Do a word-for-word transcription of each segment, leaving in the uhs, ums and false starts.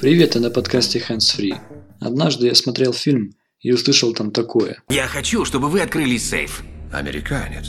Привет, я на подкасте Hands Free. Однажды я смотрел фильм и услышал там такое. Я хочу, чтобы вы открыли сейф. Американец.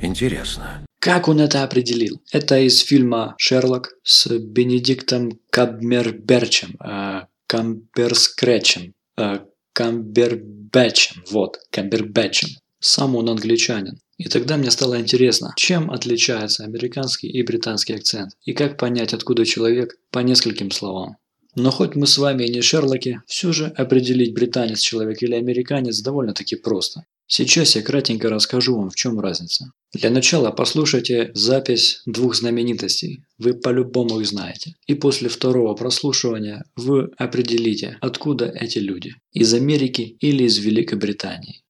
Интересно. Как он это определил? Это из фильма «Шерлок» с Бенедиктом Камбербэтчем. Э, Камберскрэтчем. Э, Камбербэтчем. Вот, Камбербэтчем. Сам он англичанин. И тогда мне стало интересно, чем отличается американский и британский акцент, и как понять, откуда человек по нескольким словам. Но хоть мы с вами и не Шерлоки, все же определить, британец человек или американец, довольно-таки просто. Сейчас я кратенько расскажу вам, в чем разница. Для начала послушайте запись двух знаменитостей, вы по-любому их знаете. И после второго прослушивания вы определите, откуда эти люди – из Америки или из Великобритании.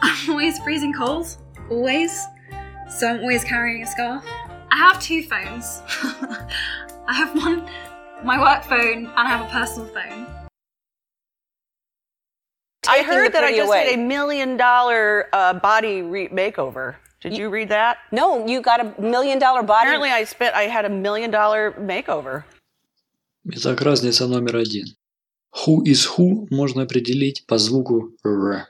I'm always freezing cold, always, so I'm always carrying a scarf. I have two phones. I have one... my work phone and I have a personal phone. I heard that I just away. Did a million dollar uh, body re- makeover. Did you, you read that? No, you got a million dollar body. Apparently I spent I had a million dollar makeover. Итак, разница номер один. Who is who можно определить по звуку р.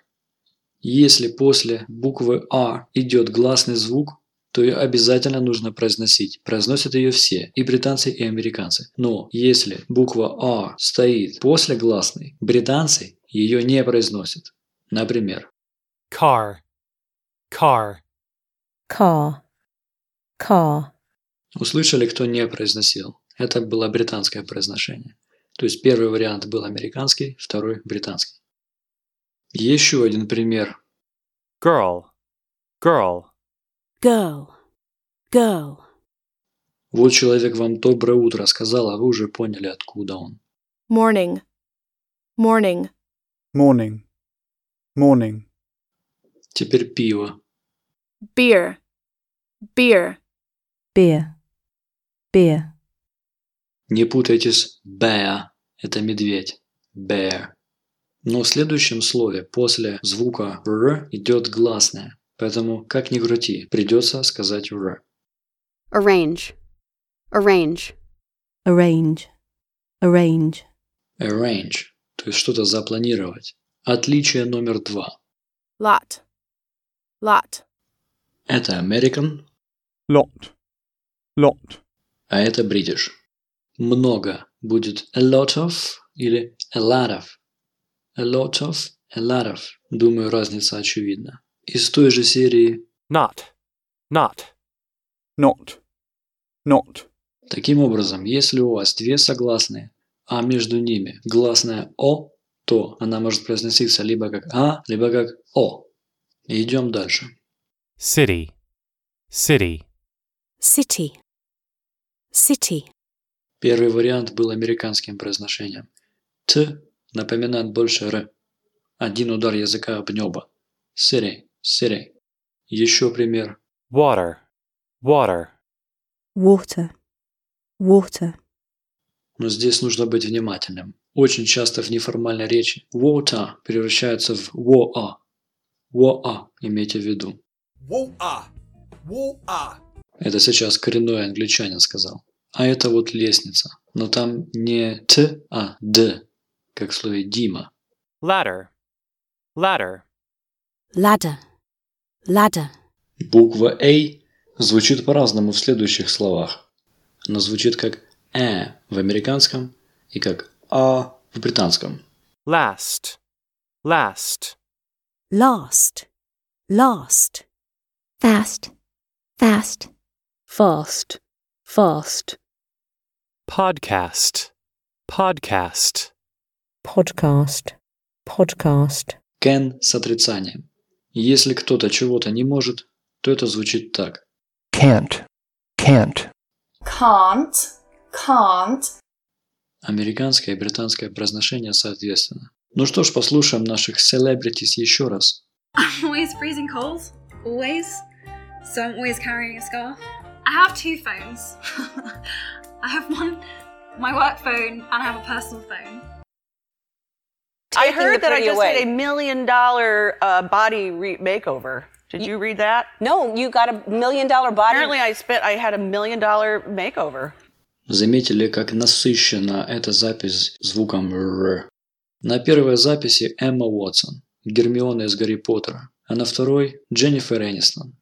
Если после буквы а идет гласный звук, то ее обязательно нужно произносить. Произносят ее все, и британцы, и американцы. Но если буква «а» стоит после гласной, британцы ее не произносят. Например, car, car, car, car. Услышали, кто не произносил. Это было британское произношение. То есть первый вариант был американский, второй – британский. Еще один пример. Girl, girl. Go, go. Вот человек вам доброе утро сказал, а вы уже поняли, откуда он. Morning, morning, morning, morning. Теперь пиво. Beer, beer, beer, beer. Не путайтесь с bear, это медведь, bear. Но в следующем слове после звука р идет гласная. Поэтому, как ни крути, придется сказать «р». Arrange. Arrange. Arrange. Arrange. Arrange. То есть что-то запланировать. Отличие номер два. Lot. Lot. Это American. Lot. Lot. А это British. Много будет a lot of или a lot of. A lot of, a lot of. Думаю, разница очевидна. Из той же серии not, not, not, not. Таким образом, если у вас две согласные, а между ними гласная о, то она может произноситься либо как а, либо как о. Идем дальше. City, city, city, city. Первый вариант был американским произношением. Т напоминает больше р. Один удар языка об небо. City. City. Еще пример. Water. Water. Water. Water. Но здесь нужно быть внимательным. Очень часто в неформальной речи water превращается в wa. Wa, имейте в виду. Wa. Wa. Это сейчас коренной англичанин сказал. А это вот лестница. Но там не т, а д, как в слове Дима. Ladder. Ladder. Ladder. Ladder. Буква «a» звучит по-разному в следующих словах. Она звучит как «э» в американском и как «а» в британском. Last. Last. Last. Last. Fast. Fast. Fast. Fast. Podcast. Podcast. Podcast. Podcast. Can с отрицанием. Если кто-то чего-то не может, то это звучит так. Can't. Can't. Can't. Can't. Американское и британское произношение соответственно. Ну что ж, послушаем наших celebrities еще раз. I'm always freezing cold. Always. So I'm always carrying a scarf. I have two phones. I have one, my work phone, and I have a personal phone. I heard that I just away. Did a million dollar uh, body re- makeover. Did you, you read that? No, you got a million dollar body. Apparently I spent, I had a million dollar makeover. Заметили, как насыщена эта запись звуком «р». На первой записи Эмма Уотсон, Гермиона из Гарри Поттера, а на второй Дженнифер Энистон.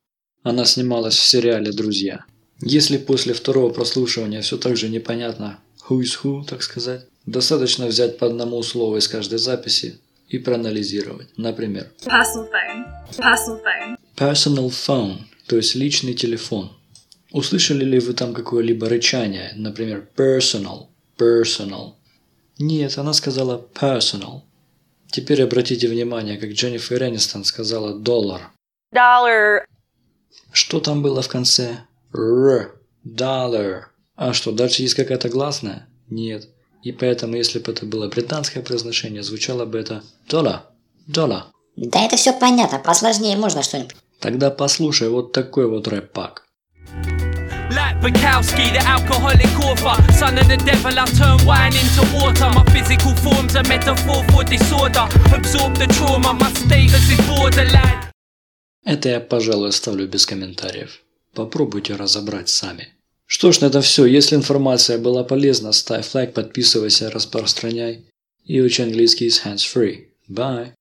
Она снималась в сериале «Друзья». Если после второго прослушивания все так же непонятно «who is who», так сказать, достаточно взять по одному слову из каждой записи и проанализировать. Например, personal phone. Personal phone. Personal phone, то есть личный телефон. Услышали ли вы там какое-либо рычание? Например, personal, personal. Нет, она сказала personal. Теперь обратите внимание, как Дженнифер Энистон сказала доллар. Доллар. Что там было в конце? Р. Доллар. А что, дальше есть какая-то гласная? Нет. И поэтому, если бы это было британское произношение, звучало бы это доллар, доллар. Да это все понятно, посложнее можно что-нибудь. Тогда послушай вот такой вот рэп-пак. Like Bukowski, the alcoholic author, son of the devil, I turn wine into water. My physical form's a metaphor for disorder. Absorb the trauma, my status is borderline. Это я, пожалуй, оставлю без комментариев. Попробуйте разобрать сами. Что ж, на это все. Если информация была полезна, ставь лайк, подписывайся, распространяй. И учи английский с Hands Free. Bye!